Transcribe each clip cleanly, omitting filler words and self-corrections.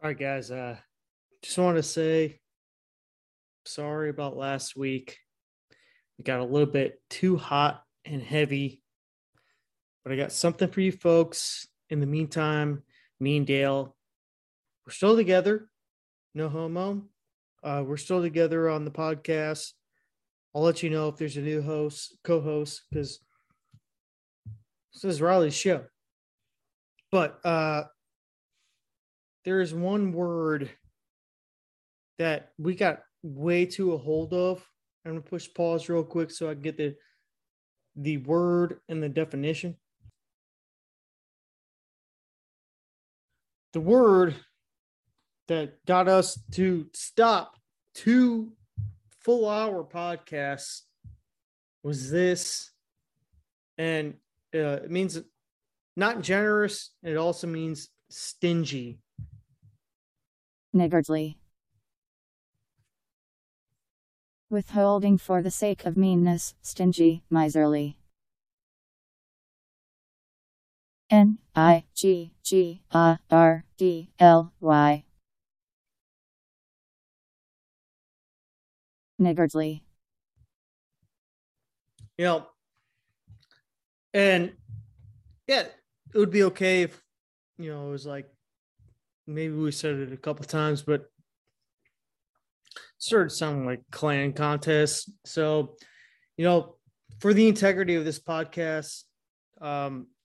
All right, guys. Just want to say sorry about last week. We got a little bit too hot and heavy, but I got something for you folks. In the meantime, me and Dale, we're still together. No homo. We're still together on the podcast. I'll let you know if there's a new co-host, because this is Riley's show. But there is one word that we got way too a hold of. I'm going to push pause real quick so I can get the word and the definition. The word that got us to stop 2 full-hour podcasts was this. And it means not generous. It also means stingy. Niggardly. Withholding for the sake of meanness, stingy, miserly. N-I-G-G-A-R-D-L-Y. Niggardly. You know, and yeah, it would be okay if, you know, it was like, maybe we said it a couple times, but it started sounding like clan contests. So, you know, for the integrity of this podcast,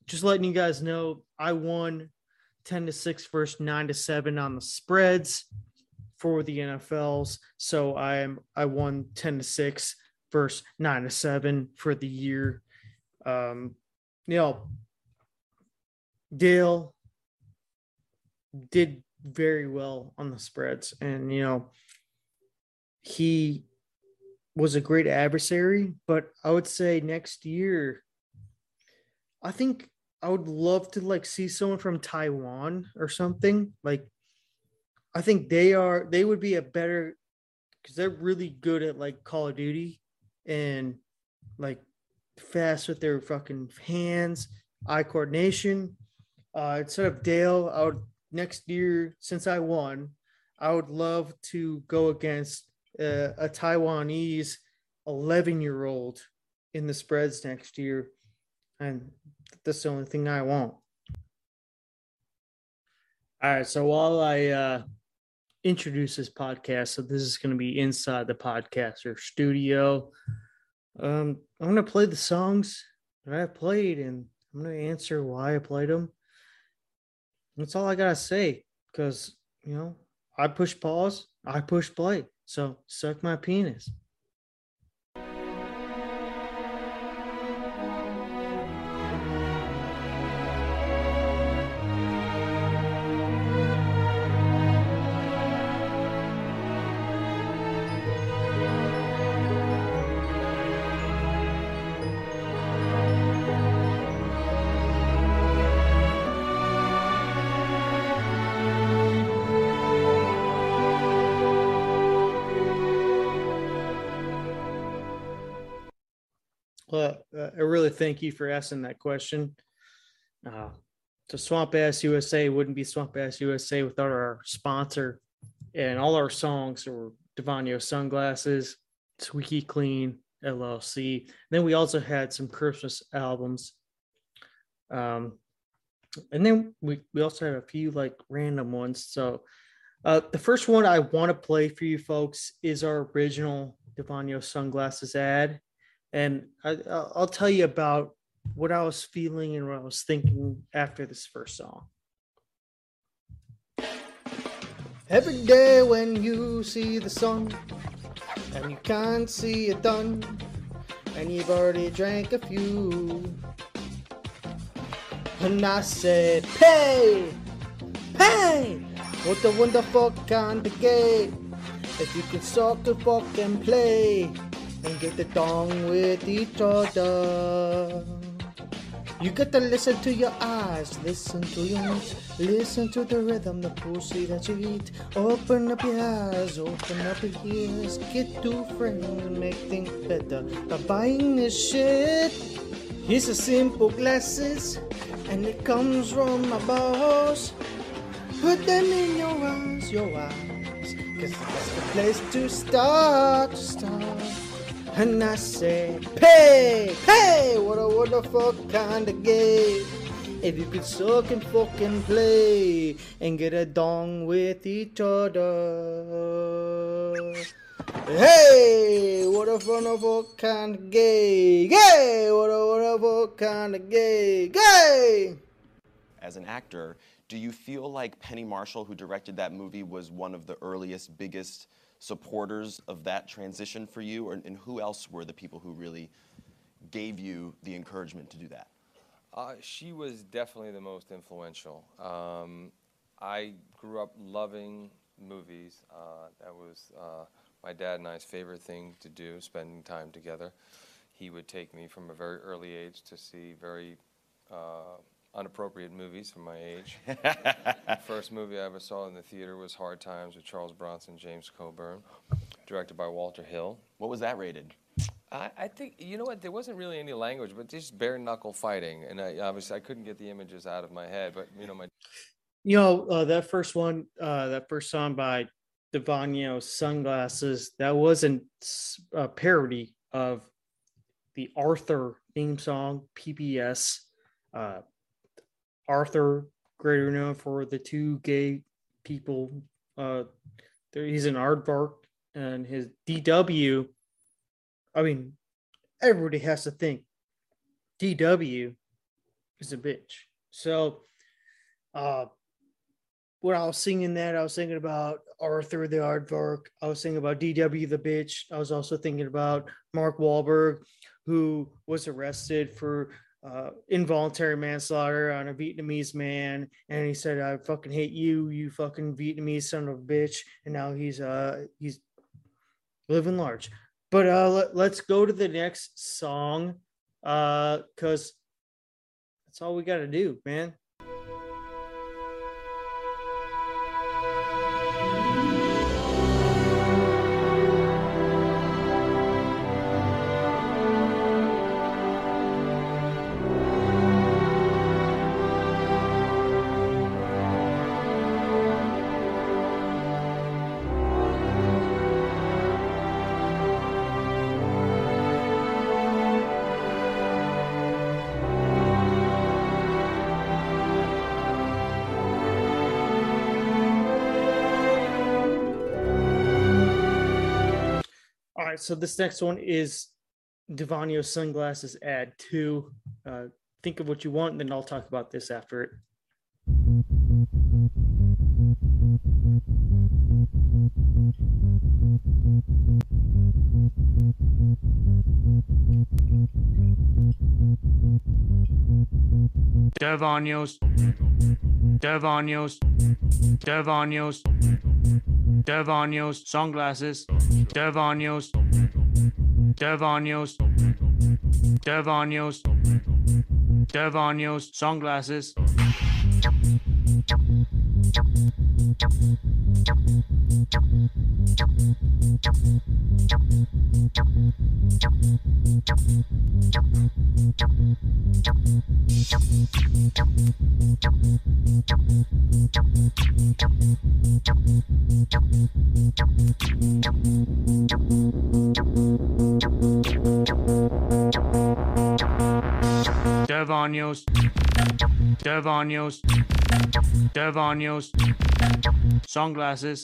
just letting you guys know, I won 10-6 versus 9-7 on the spreads for the NFLs. So I won 10-6 versus 9-7 for the year. You know, Dale did very well on the spreads, and you know, he was a great adversary. But I would say next year, I think I would love to like see someone from Taiwan or something. Like, I think they would be a better, because they're really good at like Call of Duty and like fast with their fucking hands, eye coordination. Instead of Dale, I would. Next year, since I won, I would love to go against a Taiwanese 11-year-old in the spreads next year. And that's the only thing I want. All right, so while I introduce this podcast, so this is going to be inside the podcaster studio, I'm going to play the songs that I played, and I'm going to answer why I played them. That's all I got to say, because, you know, I push pause, I push play. So suck my penis. I really thank you for asking that question. So Swamp Ass USA wouldn't be Swamp Ass USA without our sponsor, and all our songs are Devonios Sunglasses, Squeaky Clean, LLC. And then we also had some Christmas albums. And then we also had a few like random ones. So the first one I want to play for you folks is our original Devonios Sunglasses ad. And I'll tell you about what I was feeling and what I was thinking after this first song. Every day when you see the sun and you can't see it done, and you've already drank a few, and I said, hey, hey, what a wonderful kind of game, if you can soccer, fuck and play, and get along with each other. You got to listen to your eyes, listen to your nose, listen to the rhythm, the pussy that you eat. Open up your eyes, open up your ears, get two friends and make things better by buying this shit. Here's a simple glasses, and it comes from my boss. Put them in your eyes, cause that's the place to start. And I say, hey, what a wonderful kind of game. If you could suck and fuck and play and get a dong with each other. Hey, what a wonderful kind of gay. Hey, what a wonderful kind of gay. Hey! As an actor, do you feel like Penny Marshall, who directed that movie, was one of the earliest, biggest supporters of that transition for you? And who else were the people who really gave you the encouragement to do that? She was definitely the most influential. I grew up loving movies. That was my dad and I's favorite thing to do, spending time together. He would take me from a very early age to see very unappropriate movies for my age. The first movie I ever saw in the theater was Hard Times with Charles Bronson, James Coburn, directed by Walter Hill. What was that rated? I think, you know what, there wasn't really any language, but just bare-knuckle fighting. And I, obviously, I couldn't get the images out of my head, but, you know, my... You know, that first one, that first song by Devonios, Sunglasses, that wasn't a parody of the Arthur theme song, PBS. Arthur, greater known for the two gay people. He's an aardvark, and his DW... I mean, everybody has to think DW is a bitch. So when I was singing that, I was thinking about Arthur the aardvark. I was thinking about DW the bitch. I was also thinking about Mark Wahlberg, who was arrested for involuntary manslaughter on a Vietnamese man. And he said, I fucking hate you, you fucking Vietnamese son of a bitch. And now he's living large. But let's go to the next song, because that's all we got to do, man. So this next one is Devonio Sunglasses Ad 2. Think of what you want, and then I'll talk about this after it. Devonios. Devonios. Devonios. Devonios. Sunglasses. Devonios. Devonios. Devonios. Devonios. Sunglasses. Devonios. Devonios. Devonios. Sunglasses. Devonios. Devonios. Devonios. Devonios. Sunglasses.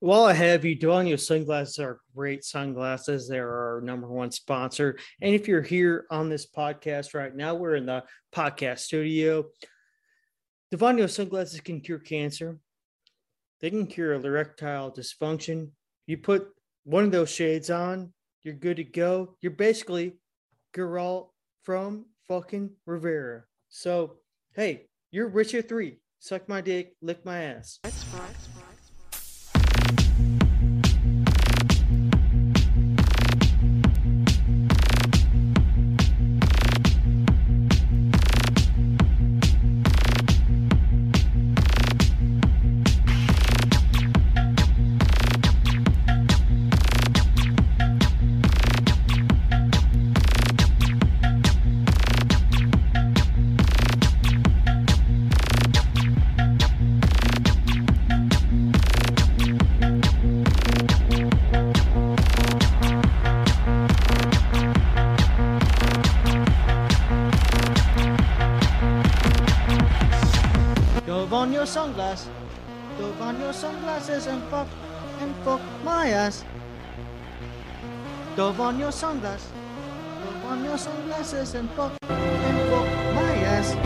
While I have you, Devonios sunglasses are great sunglasses. They're our #1 sponsor. And if you're here on this podcast right now, we're in the podcast studio. Devonios sunglasses can cure cancer. They can cure erectile dysfunction. You put one of those shades on, you're good to go. You're basically Geralt from fucking Rivera. So, hey, you're Richard III. Suck my dick, lick my ass. That's right. sunglass. Put on your sunglasses and fuck my ass. Dove on your sunglass. Dove on your sunglasses and fuck my ass.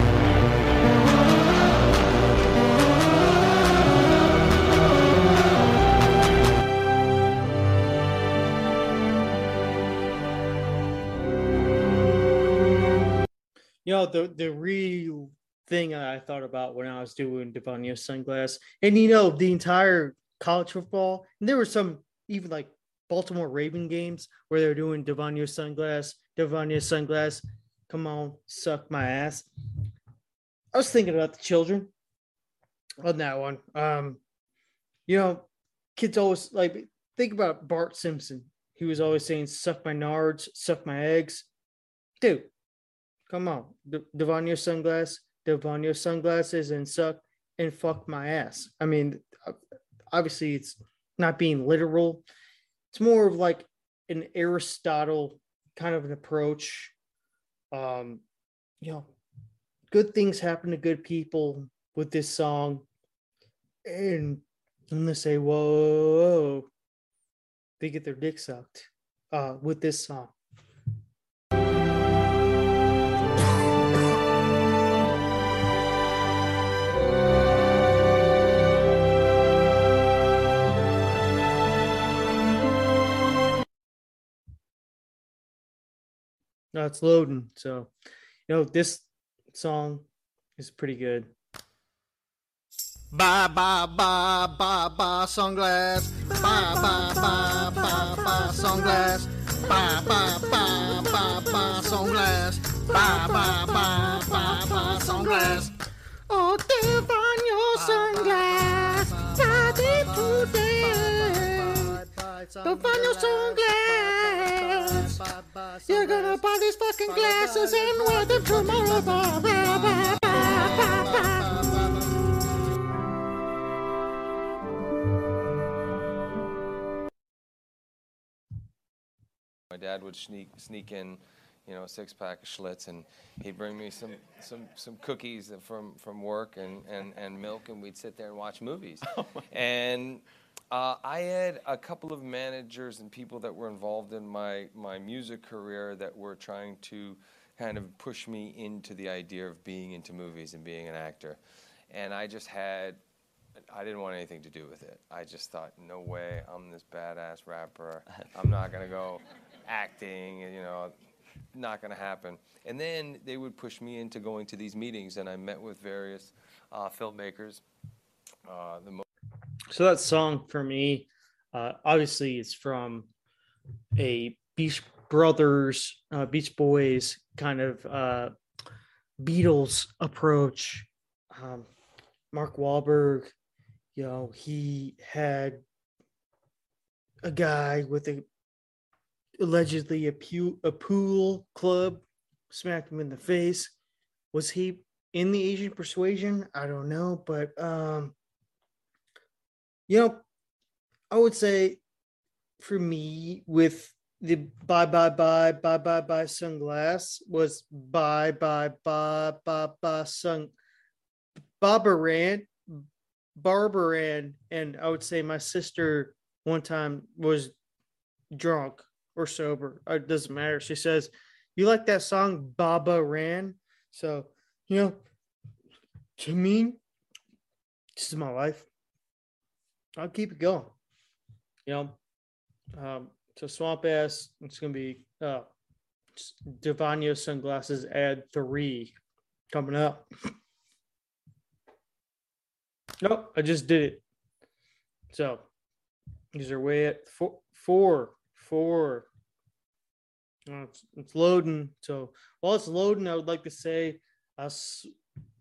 You know, the real thing I thought about when I was doing Devonios Sunglass, and you know, the entire college football, and there were some even like Baltimore Raven games where they're doing Devonios Sunglass, Devonios Sunglass, come on, suck my ass. I was thinking about the children on that one. You know, kids always like think about Bart Simpson. He was always saying, suck my nards, suck my eggs. Dude, come on, Devonios Sunglass, Devonios Sunglasses, and suck and fuck my ass. I mean, obviously it's not being literal. It's more of like an Aristotle kind of an approach. You know, good things happen to good people with this song. And I'm going to say, whoa, they get their dick sucked with this song. No, it's loading. So, you know, this song is pretty good. Bye, bye, bye, bye, bye, sunglass. Bye, bye, bye, bye, bye, sunglass. Bye, bye, bye, bye, bye, sunglass. Bye, bye, bye, bye, bye, sunglass. Oh, Devonios sunglass. Got it today. Devonios sunglass. You're gonna buy these fucking glasses and wear them tomorrow. My dad would sneak in, you know, a six pack of Schlitz, and he'd bring me some cookies from work and milk, and we'd sit there and watch movies. And I had a couple of managers and people that were involved in my music career that were trying to kind of push me into the idea of being into movies and being an actor. And I didn't want anything to do with it. I just thought, no way, I'm this badass rapper. I'm not going to go acting, you know, not going to happen. And then they would push me into going to these meetings, and I met with various filmmakers. So that song for me, obviously, it's from a Beach Boys kind of Beatles approach. Mark Wahlberg, you know, he had a guy with allegedly a pool club smacked him in the face. Was he in the Asian persuasion? I don't know, but. You know, I would say for me with the bye, bye, bye, bye, bye, bye, sunglass was bye, bye, bye, bye, bye, Barbaran. And I would say my sister one time was drunk or sober. It doesn't matter. She says, you like that song, Barbaran? So, you know, to me, this is my life. I'll keep it going, you know. So Swamp Ass, it's going to be Devonios Sunglasses ad 3 coming up. Nope, I just did it. So these are way at four. It's loading. So while it's loading, I would like to say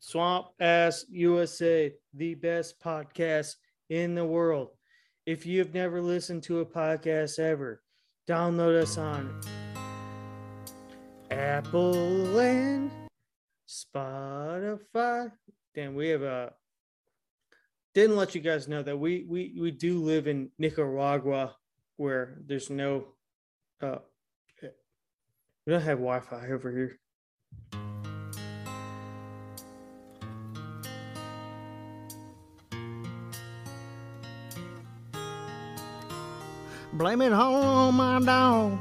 Swamp Ass USA, the best podcast in the world. If you've never listened to a podcast ever, download us on Apple and Spotify. Damn, we have a didn't let you guys know that we do live in Nicaragua, where there's no we don't have Wi-Fi over here. Blame it on my dog.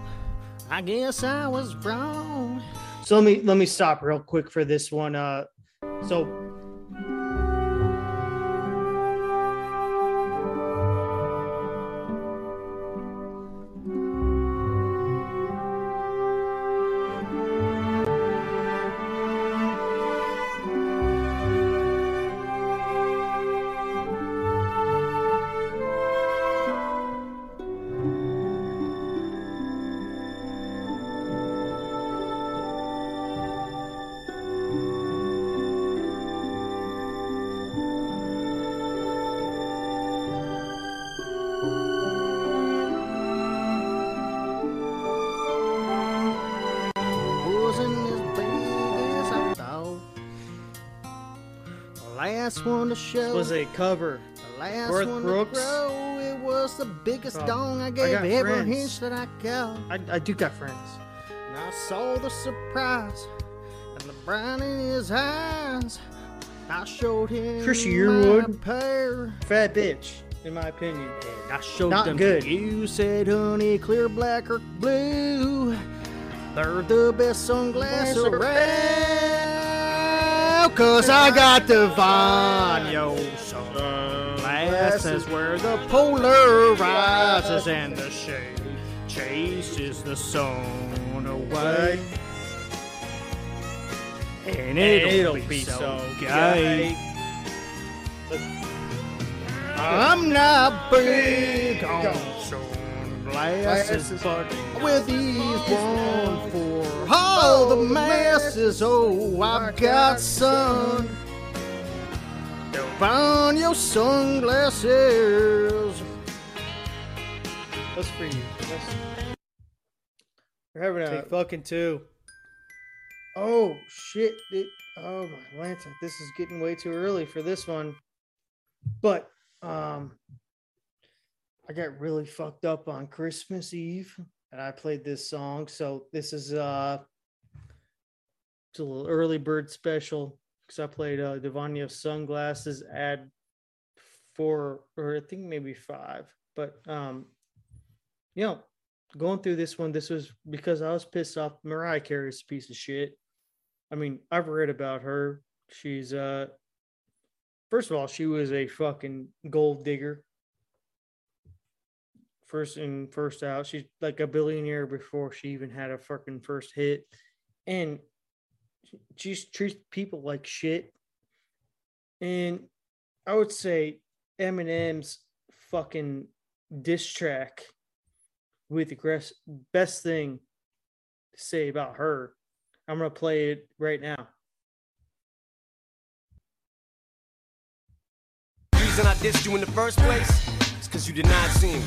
I guess I was wrong. So let me stop real quick for this one. This was a cover. The last Garth one Brooks. To grow, it was the biggest dong I gave every hinge that I got. I do got friends. And I saw the surprise and the brine in his eyes. I showed him Chris Yearwood, fat bitch, in my opinion. And I showed not them good. You said, honey, clear black or blue, they're the best sunglass around. 'Cause I got Devonios, so glasses where the polar rises and the shade chases the sun away, and it'll be so gay. I'm not big on sunglasses, but with these one for all the masses, oh, I've got some Devonios sunglasses. That's for you. We're having a fucking two. Oh, shit. Oh, my Lanta. This is getting way too early for this one. But, I got really fucked up on Christmas Eve. And I played this song, so this is it's a little early bird special because I played Devonios sunglasses at 4 or I think maybe 5. But you know, going through this one, this was because I was pissed off. Mariah Carey's a piece of shit. I mean, I've read about her. She's first of all, she was a fucking gold digger. First in, first out. She's like a billionaire before she even had a fucking first hit. And she just treats people like shit. And I would say Eminem's fucking diss track with Aggressive, best thing to say about her. I'm going to play it right now. The reason I dissed you in the first place is because you did not see me.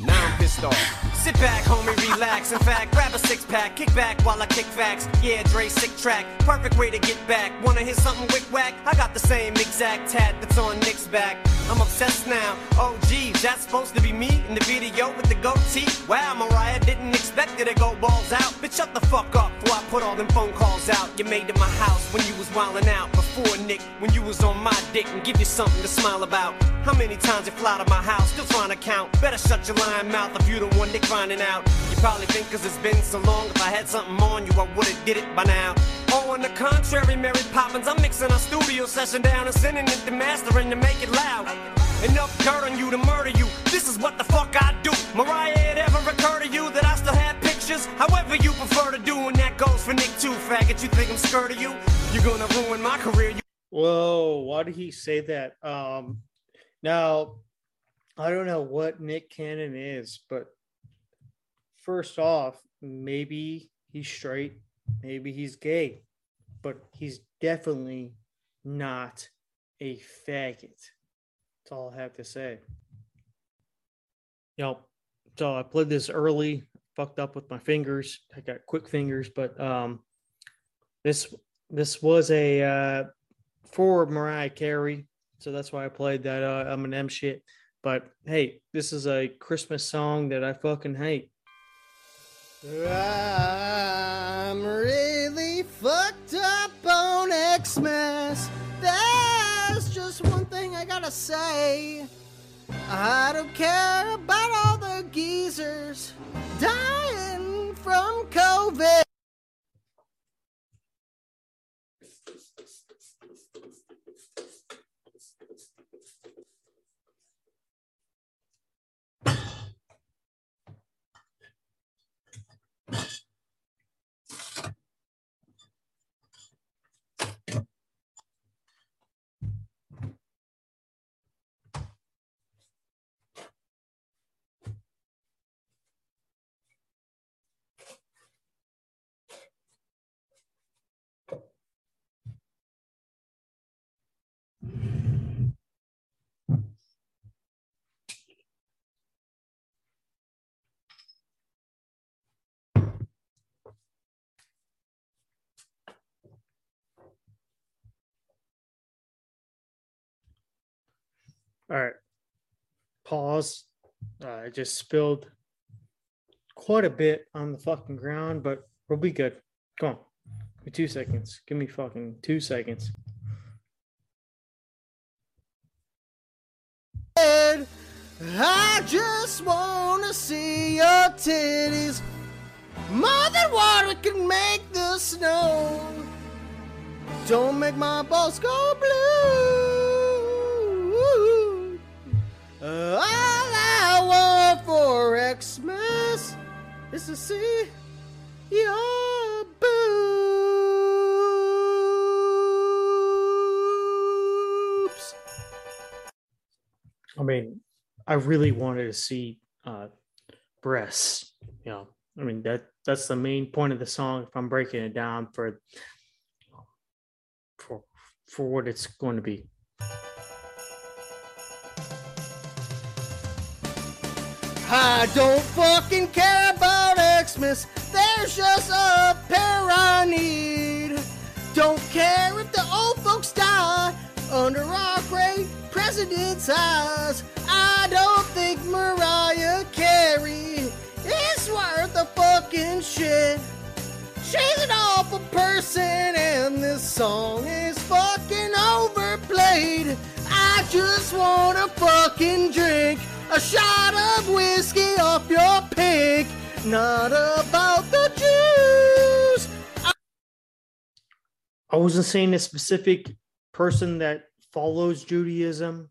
Now I'm pissed off. Sit back, homie, relax. In fact, grab a six-pack, kick back while I kick facts. Yeah, Dre, sick track, perfect way to get back. Wanna hear something wick-wack? I got the same exact tat that's on Nick's back. I'm obsessed now. Oh, geez, that's supposed to be me in the video with the goatee. Wow, Mariah didn't expect it to go balls out. Bitch, shut the fuck up before I put all them phone calls out. You made to my house when you was wildin' out. Before Nick, when you was on my dick and give you something to smile about. How many times you fly to my house? Still trying to count. Better shut your lying mouth if you don't want Nick finding out. You probably think 'cause it's been so long, if I had something on you, I would've did it by now. Oh, on the contrary, Mary Poppins, I'm mixing our studio session down and sending it to mastering to make it loud. Enough dirt on you to murder you. This is what the fuck I do. Mariah, it ever occur to you that I still have pictures? However you prefer to do, and that goes for Nick too, faggot. You think I'm scared of you? You're gonna ruin my career. Whoa, why did he say that? Now, I don't know what Nick Cannon is, but first off, maybe he's straight, maybe he's gay, but he's definitely not a faggot. That's all I have to say. You know, so I played this early, fucked up with my fingers. I got quick fingers, but this was a for Mariah Carey. So that's why I played that Eminem shit. But hey, this is a Christmas song that I fucking hate. I'm really fucked up on Xmas. There's just one thing I gotta say. I don't care about all the geese losers dying from COVID. All right, pause. I just spilled quite a bit on the fucking ground, but we'll be good. Come on, give me 2 seconds. Give me fucking 2 seconds. I just want to see your titties. More than water can make the snow. Don't make my balls go blue. All I want for Xmas is to see your boobs. I mean, I really wanted to see breasts. You know, I mean that's the main point of the song. If I'm breaking it down for what it's going to be. I don't fucking care about Xmas, there's just a pair I need. Don't care if the old folks die under our great president's eyes. I don't think Mariah Carey is worth a fucking shit. She's an awful person and this song is fucking overplayed. I just wanna fucking drink a shot of whiskey off your pig. Not about the Jews. I wasn't saying a specific person that follows Judaism,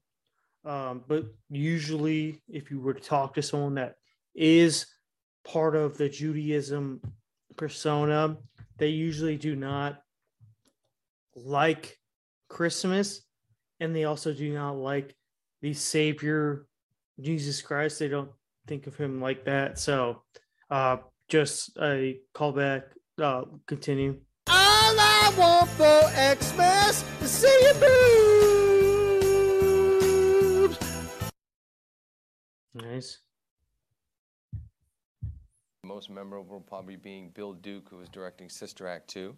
but usually if you were to talk to someone that is part of the Judaism persona, they usually do not like Christmas, and they also do not like the Savior Jesus Christ. They don't think of him like that. So just a callback. Continue. All I want for Xmas is see your boobs. Nice. Most memorable probably being Bill Duke, who was directing Sister Act 2.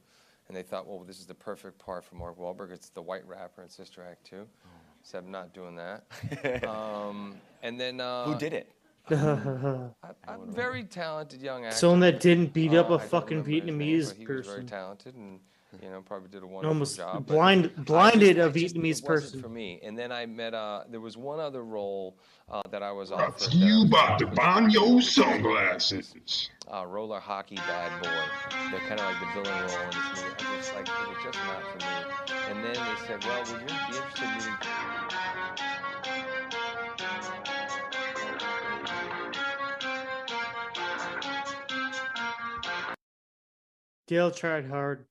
And they thought, well, this is the perfect part for Mark Wahlberg. It's the white rapper in Sister Act 2. Oh. Said, I'm not doing that. And then who did it? I'm very talented young actor. Someone that didn't beat up a fucking Vietnamese person. He was very talented, and you know, probably did a wonderful job. Blinded a Vietnamese person for me. And then I met. There was one other role that I was offered. That's you about to bomb your sunglasses. Roller hockey bad boy. They're kind of like the villain role in this movie. I just like it was just not for me. And then they said, well, would you be interested in really? Dale tried hard,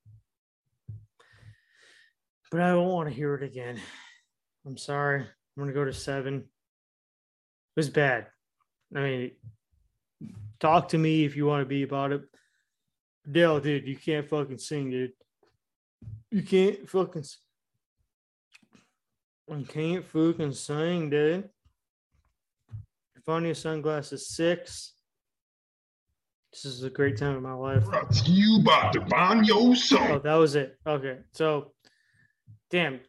but I don't want to hear it again. I'm sorry. I'm going to go to 7. It was bad. I mean, talk to me if you want to be about it. Dale, dude, you can't fucking sing, dude. You can't fucking sing, dude. If only your sunglasses 6. This is a great time in my life. You about to bomb your son. Oh, that was it. Okay, so damn,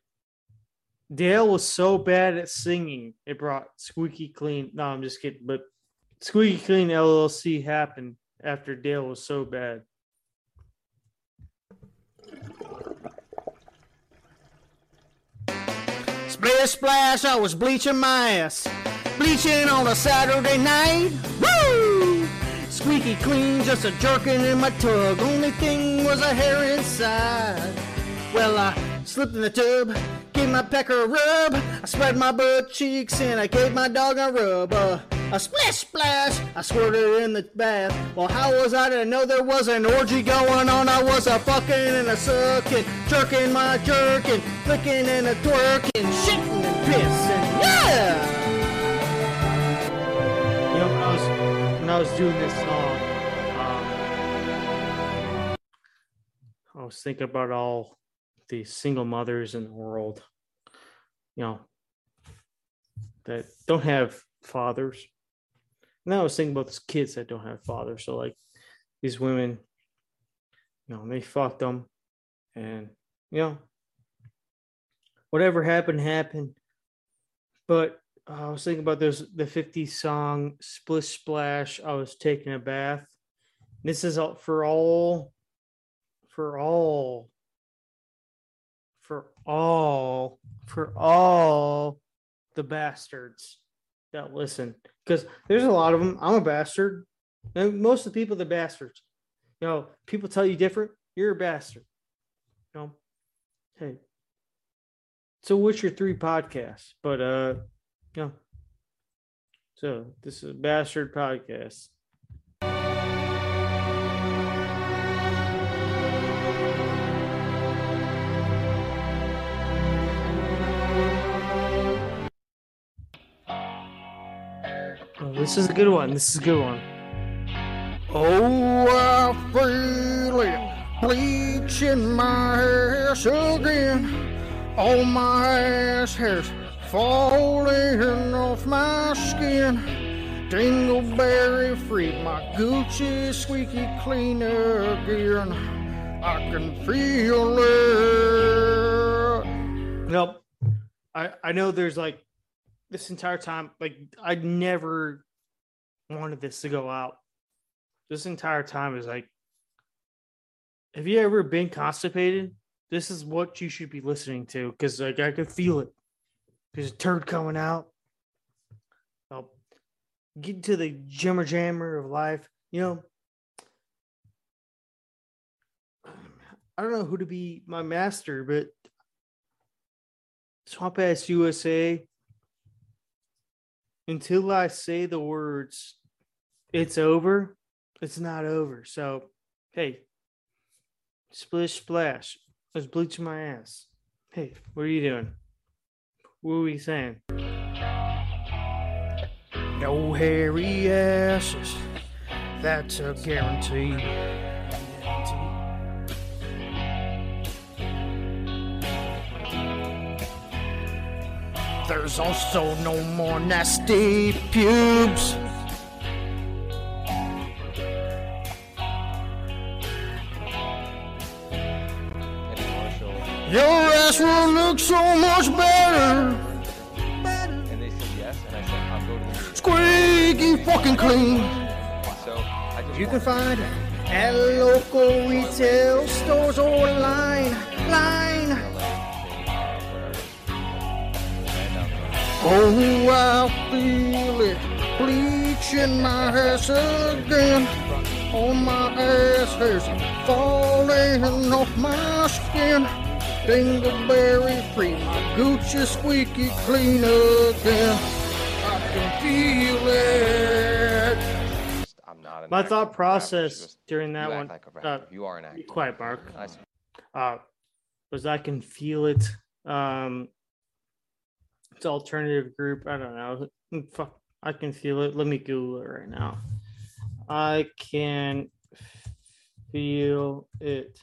Dale was so bad at singing, it brought Squeaky Clean. No, I'm just kidding. But Squeaky Clean LLC happened after Dale was so bad. Splash, splash, I was bleaching my ass. bleaching on a Saturday night. Woo! Squeaky clean, just a jerkin' in my tub. Only thing was a hair inside. Well, I slipped in the tub, gave my pecker a rub. I spread my butt cheeks and I gave my dog a rub. A splash splash, I squirted in the bath. Well, how was I to know there was an orgy going on? I was a fucking and a sucking, jerking my jerkin', flicking and a twerking, shitting and pissing, yeah! You know, when I was doing this song, I was thinking about all the single mothers in the world, you know, that don't have fathers. And I was thinking about these kids that don't have fathers. So, like, these women, you know, they fucked them. And, you know, whatever happened, happened. But I was thinking about the 50s song, Splish Splash, I was taking a bath. This is for all the bastards that listen, because there's a lot of them. I'm a bastard, and most of the people, they're bastards. You know, people tell you different, you're a bastard. You know, hey, so what's your three podcasts? But you know, so this is a bastard podcast. This is a good one. This is a good one. Oh, I feel it bleaching my ass again. All my ass hairs falling off my skin. Dingleberry free, my Gucci squeaky clean again. I can feel it. Nope. I know there's like this entire time, like I never wanted this to go out. This entire time is like, have you ever been constipated? This is what you should be listening to, because like I could feel it. There's a turd coming out. I'll get to the jimmer jammer of life. You know, I don't know who to be my master, but Swamp Ass USA. Until I say the words, it's over, it's not over. So, hey, splish, splash. I was bleaching my ass. Hey, what are you doing? What are we saying? No hairy asses. That's a guarantee. There's also no more nasty pubes. Your ass will look so much better. And they said yes, and I said I'll go to the meeting. Squeaky fucking clean. So you can find at local retail stores or line. Oh, I feel it bleaching my ass again. Oh, my ass hairs falling off my skin. Dingleberry free, my Gucci squeaky clean again. I can feel it. I'm not an my actor. Thought process just, during that one. Like you are an actor. Quiet, Mark. Was I can feel it. It's alternative group. I don't know. Fuck, I can feel it. Let me Google it right now. I can feel it.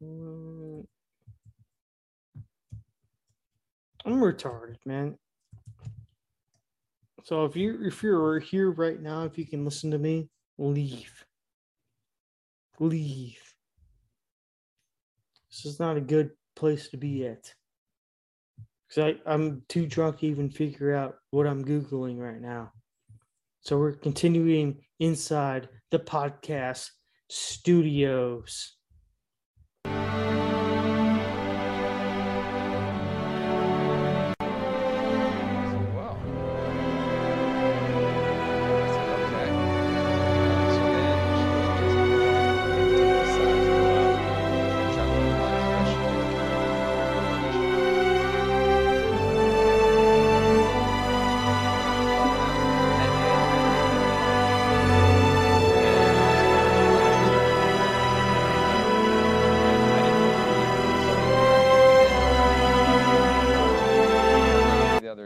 I'm retarded, man. So if you're here right now, if you can listen to me, leave. This is not a good place to be at, because I'm too drunk to even figure out what I'm Googling right now. So we're continuing inside the podcast studios.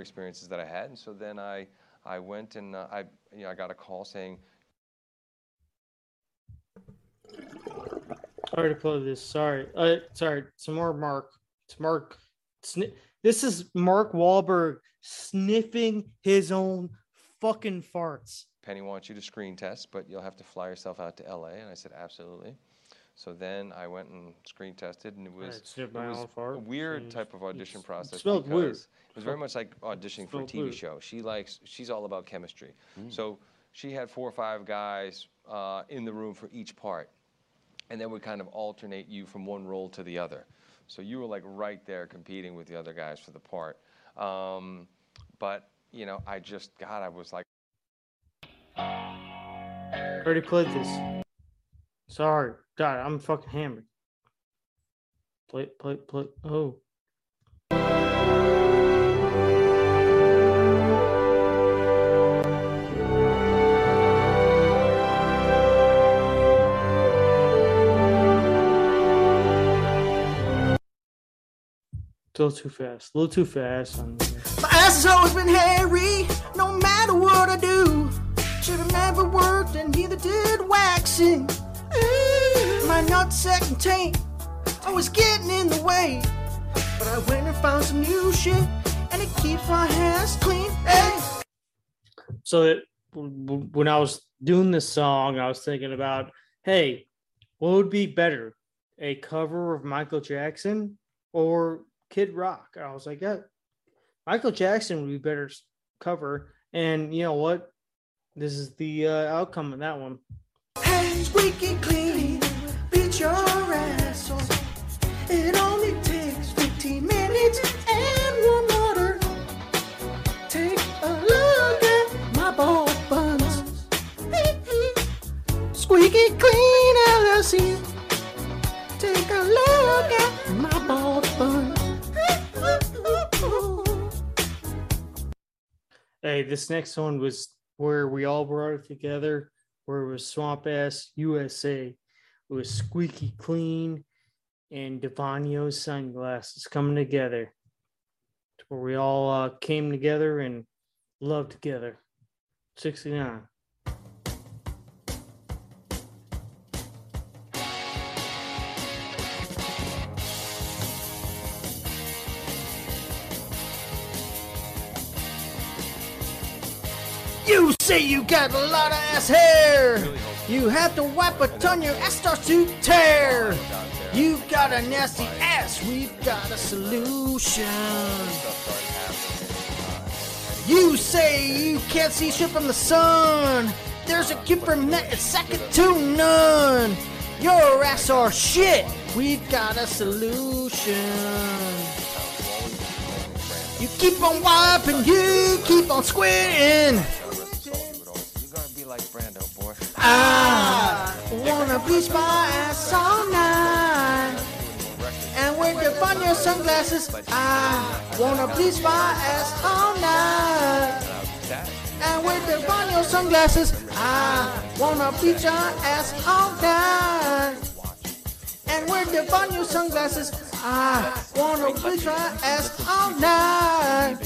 experiences that I had. And so then I went and I got a call saying, sorry to play this. Sorry. Some more Mark. It's Mark. This is Mark Wahlberg sniffing his own fucking farts. Penny wants you to screen test, but you'll have to fly yourself out to LA. And I said, absolutely. So then I went and screen tested, and it was a weird type of audition process. It smelled weird. It was very much like auditioning for a TV show. She's all about chemistry. Mm. So she had 4 or 5 guys in the room for each part. And then we kind of alternate you from one role to the other. So you were like right there competing with the other guys for the part. But, you know, I was like. Already played this. Sorry. God, I'm fucking hammered. Play. Oh. A little too fast. My ass has always been hairy, no matter what I do. Should have never worked and neither did waxing. My nutsack and taint always getting in the way. But I went and found some new shit, and it keeps my hands clean. Hey. So when I was doing this song, I was thinking about, hey, what would be better, a cover of Michael Jackson or Kid Rock? I was like, yeah, Michael Jackson would be better cover, and you know what? This is the outcome of that one. Hey, squeaky clean, beat your ass off. It only takes 15 minutes and one water. Take a look at my ball buns. Squeaky clean LLC. Take a look at my ball buns. Hey, this next one was where we all brought it together, where it was Swamp Ass USA. It was Squeaky Clean and Devonios Sunglasses coming together. It's where we all came together and loved together. 69. You say you got a lot of ass hair. Really, you have to wipe a ton, your ass starts to tear. You got a nasty ass, we've got a solution. You say you can't see shit from the sun. There's a gift from that, it's second to none. Your ass are shit, we've got a solution. You keep on wiping, you keep on squinting. I wanna bleach my ass all night. And when you find your sunglasses, I wanna bleach my ass all night. And when you find your sunglasses, I wanna bleach your ass all night. And when you find your sunglasses, I wanna bleach my ass all night.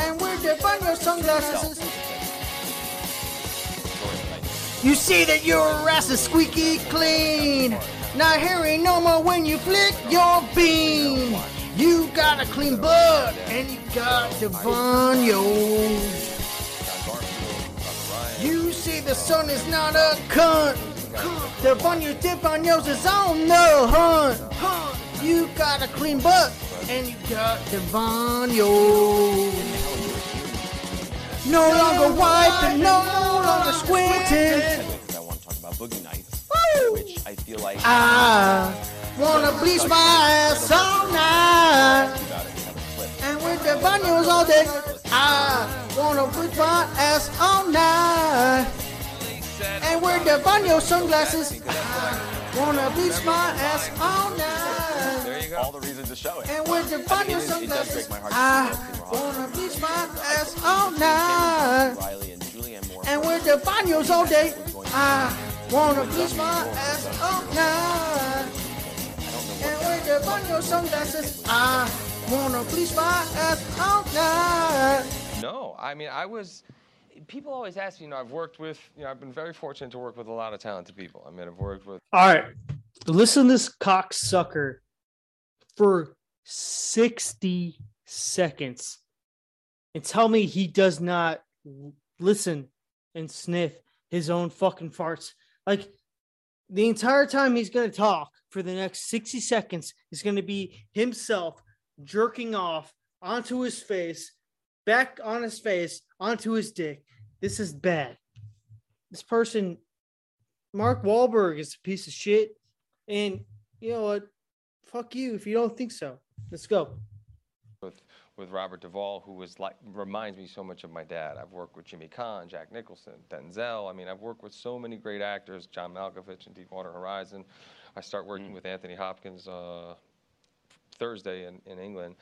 And when you find your sunglasses. You say that your ass is squeaky clean, not hairy no more when you flick your bean. You got a clean butt and you got Devonios. You say the sun is not a cunt. Devonios is on the hunt. You got a clean butt and you got Devonios. No longer wiping, no longer squinting. I want to talk about Boogie Nights, which I feel like I want to bleach my ass all night. And with Devonios all day, I want to bleach my ass all night. And with Devonios sunglasses, I want to bleach my ass all night. There you go. All the reasons to show it. And with Devonios sunglasses, I wanna bleach my ass all night. And with Devonios all day, I wanna bleach my ass all night. And with Devonios sunglasses, I wanna bleach my ass all night. No, I mean, people always ask me, I've worked with, I've been very fortunate to work with a lot of talented people. I mean, I've worked with. All right. Listen to this cocksucker for 60 seconds and tell me he does not listen and sniff his own fucking farts. Like, the entire time he's going to talk for the next 60 seconds is going to be himself jerking off onto his face, back on his face, onto his dick. This is bad. This person, Mark Wahlberg, is a piece of shit. And you know what? Fuck you if you don't think so. Let's go. With Robert Duvall, who was like, reminds me so much of my dad. I've worked with Jimmy Caan, Jack Nicholson, Denzel. I mean, I've worked with so many great actors, John Malkovich in Deepwater Horizon. I start working with Anthony Hopkins Thursday in England.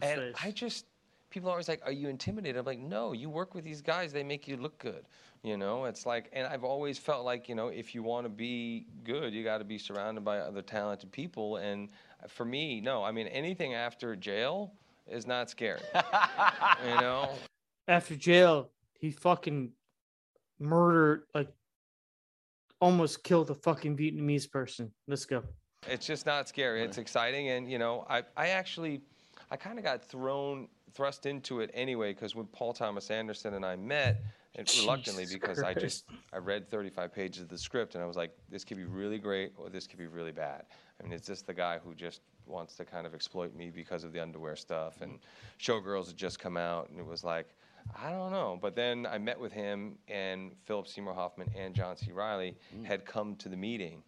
And I just, people are always like, are you intimidated? I'm like, no, you work with these guys, they make you look good. It's like, and I've always felt like, if you want to be good, you got to be surrounded by other talented people. And for me, no, I mean, anything after jail is not scary. After jail, he fucking murdered, almost killed a fucking Vietnamese person. Let's go. It's just not scary. It's exciting. And, I kind of got thrust into it anyway, because when Paul Thomas Anderson and I met, and reluctantly, because I read 35 pages of the script, and I was like, this could be really great, or this could be really bad. I mean, is this the guy who just wants to kind of exploit me because of the underwear stuff? And Showgirls had just come out, and it was like, I don't know. But then I met with him, and Philip Seymour Hoffman and John C. Reilly had come to the meeting.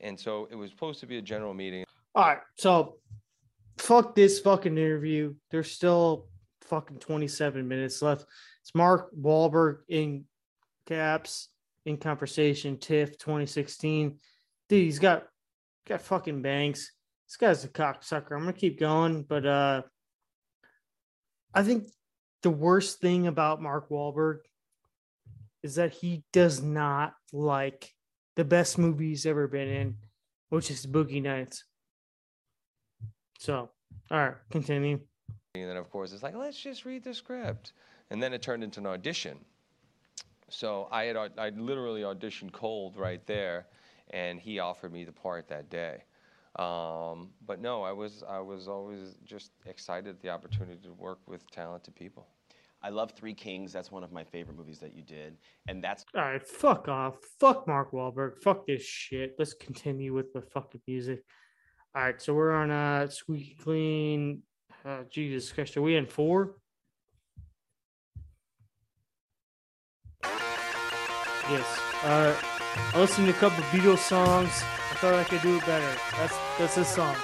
And so it was supposed to be a general meeting. All right, so fuck this fucking interview. There's still fucking 27 minutes left. It's Mark Wahlberg in caps, in conversation, TIFF 2016. Dude, he's got fucking bangs. This guy's a cocksucker. I'm going to keep going, but I think the worst thing about Mark Wahlberg is that he does not like the best movie he's ever been in, which is Boogie Nights. So, all right, continue. And then, of course, it's like, let's just read the script. And then it turned into an audition. So I literally auditioned cold right there, and he offered me the part that day. But no, I was always just excited at the opportunity to work with talented people. I love Three Kings. That's one of my favorite movies that you did. And that's... All right, fuck off. Fuck Mark Wahlberg. Fuck this shit. Let's continue with the fucking music. All right, so we're on Squeaky Clean. Jesus Christ, are we in 4? Yes. I listened to a couple Beatles songs. I thought I could do it better. That's this song.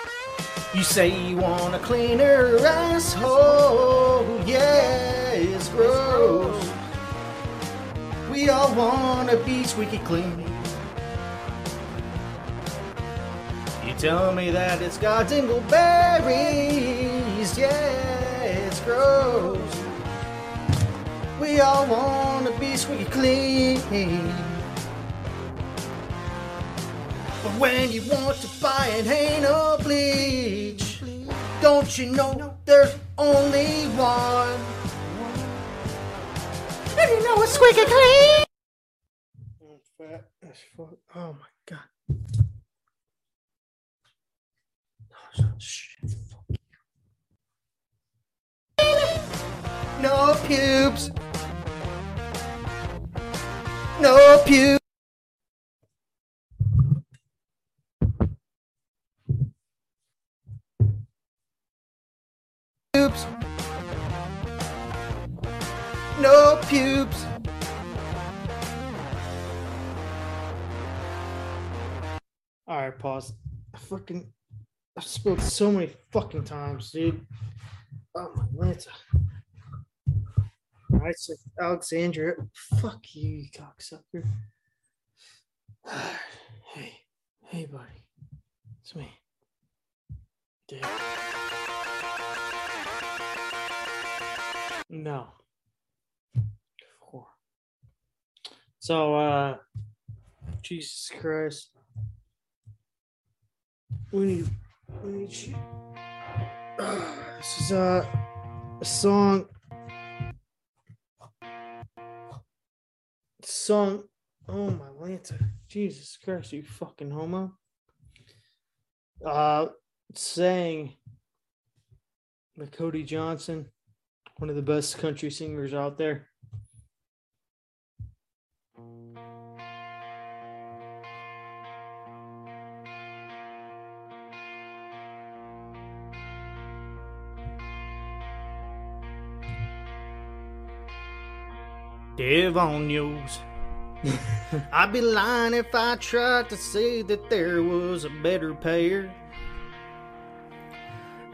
You say you want a cleaner asshole. Yeah, it's gross. We all want to be squeaky clean. You tell me that it's got dingleberries. Yeah, it's gross. We all want to be squeaky clean. But when you want to buy an anal bleach, don't you know there's only one? And you know it's squeaky clean. I'm fat as fuck. Oh my god. Oh, shit. No pubes. No pubes. No pubes. All right, pause. I've spilled so many fucking times, dude. Oh my Lanta. All right, so Alexandria, fuck you, you cocksucker. Hey, buddy, it's me, Dave. No. 4. So, Jesus Christ, we need you. This is a song. song. Oh, my Lanta. Jesus Christ, you fucking homo. Sang by Cody Johnson, one of the best country singers out there. Devonios. I'd be lying if I tried to say that there was a better pair.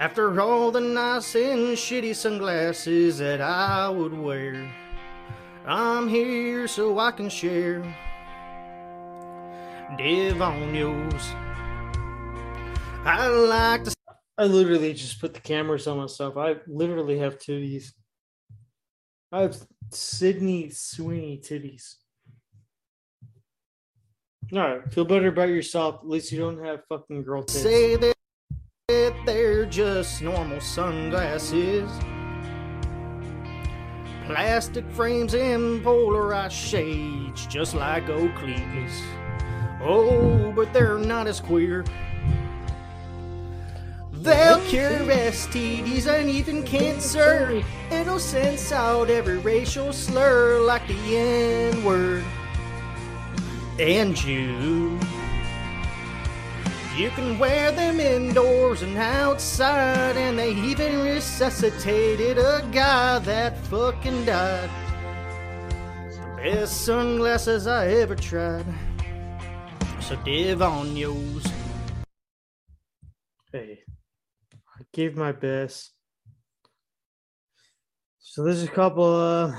After all the nice and shitty sunglasses that I would wear, I'm here so I can share. Devonios. I like to... I literally just put the cameras on myself. I literally have titties. I have Sydney Sweeney titties. All right, feel better about yourself. At least you don't have fucking girl tits. Say that they're just normal sunglasses, plastic frames and polarized shades, just like Oakley is. Oh, but they're not as queer. They'll cure STDs and even cancer. It'll sense out every racial slur like the N-word. And you can wear them indoors and outside, and they even resuscitated a guy that fucking died. It's the best sunglasses I ever tried. So Devonios. Hey, I gave my best. So there's a couple of...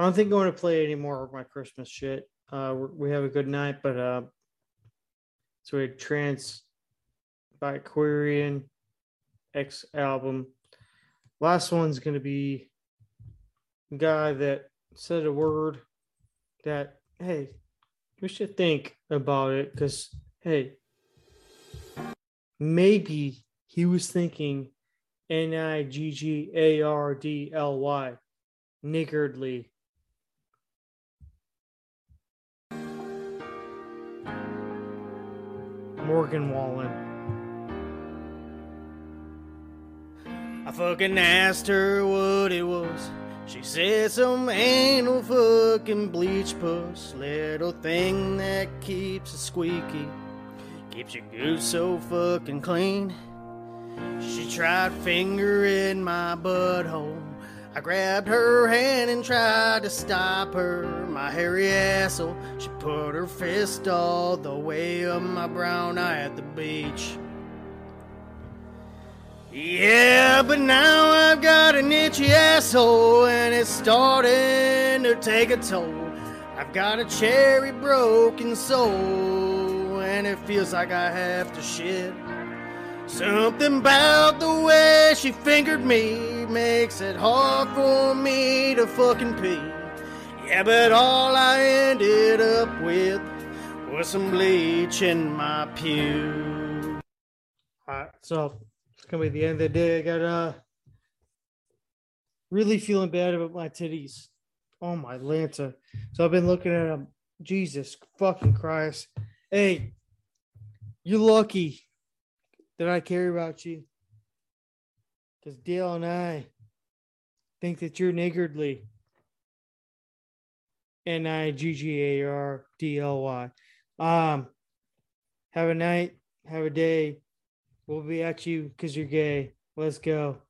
I don't think I'm going to play any more of my Christmas shit. We have a good night, but so we had Trance by Quarian X album. Last one's going to be a guy that said a word that, hey, we should think about it because, hey, maybe he was thinking niggardly, niggardly. Morgan Wallen. I fucking asked her what it was. She said some anal fucking bleach puss, little thing that keeps it squeaky, keeps your goose so fucking clean. She tried fingering my butthole. I grabbed her hand and tried to stop her, my hairy asshole. She put her fist all the way up my brown eye at the beach. Yeah, but now I've got an itchy asshole, and it's starting to take a toll. I've got a cherry broken soul, and it feels like I have to shit. Something about the way she fingered me makes it hard for me to fucking pee. Yeah, but all I ended up with was some bleach in my pew. Alright, so it's gonna be the end of the day. I got really feeling bad about my titties. Oh my Lanta. So I've been looking at them. Jesus fucking Christ. Hey, you're lucky that I care about you, because Dale and I think that you're niggardly. Niggardly. Have a night, have a day. We'll be at you because you're gay. Let's go.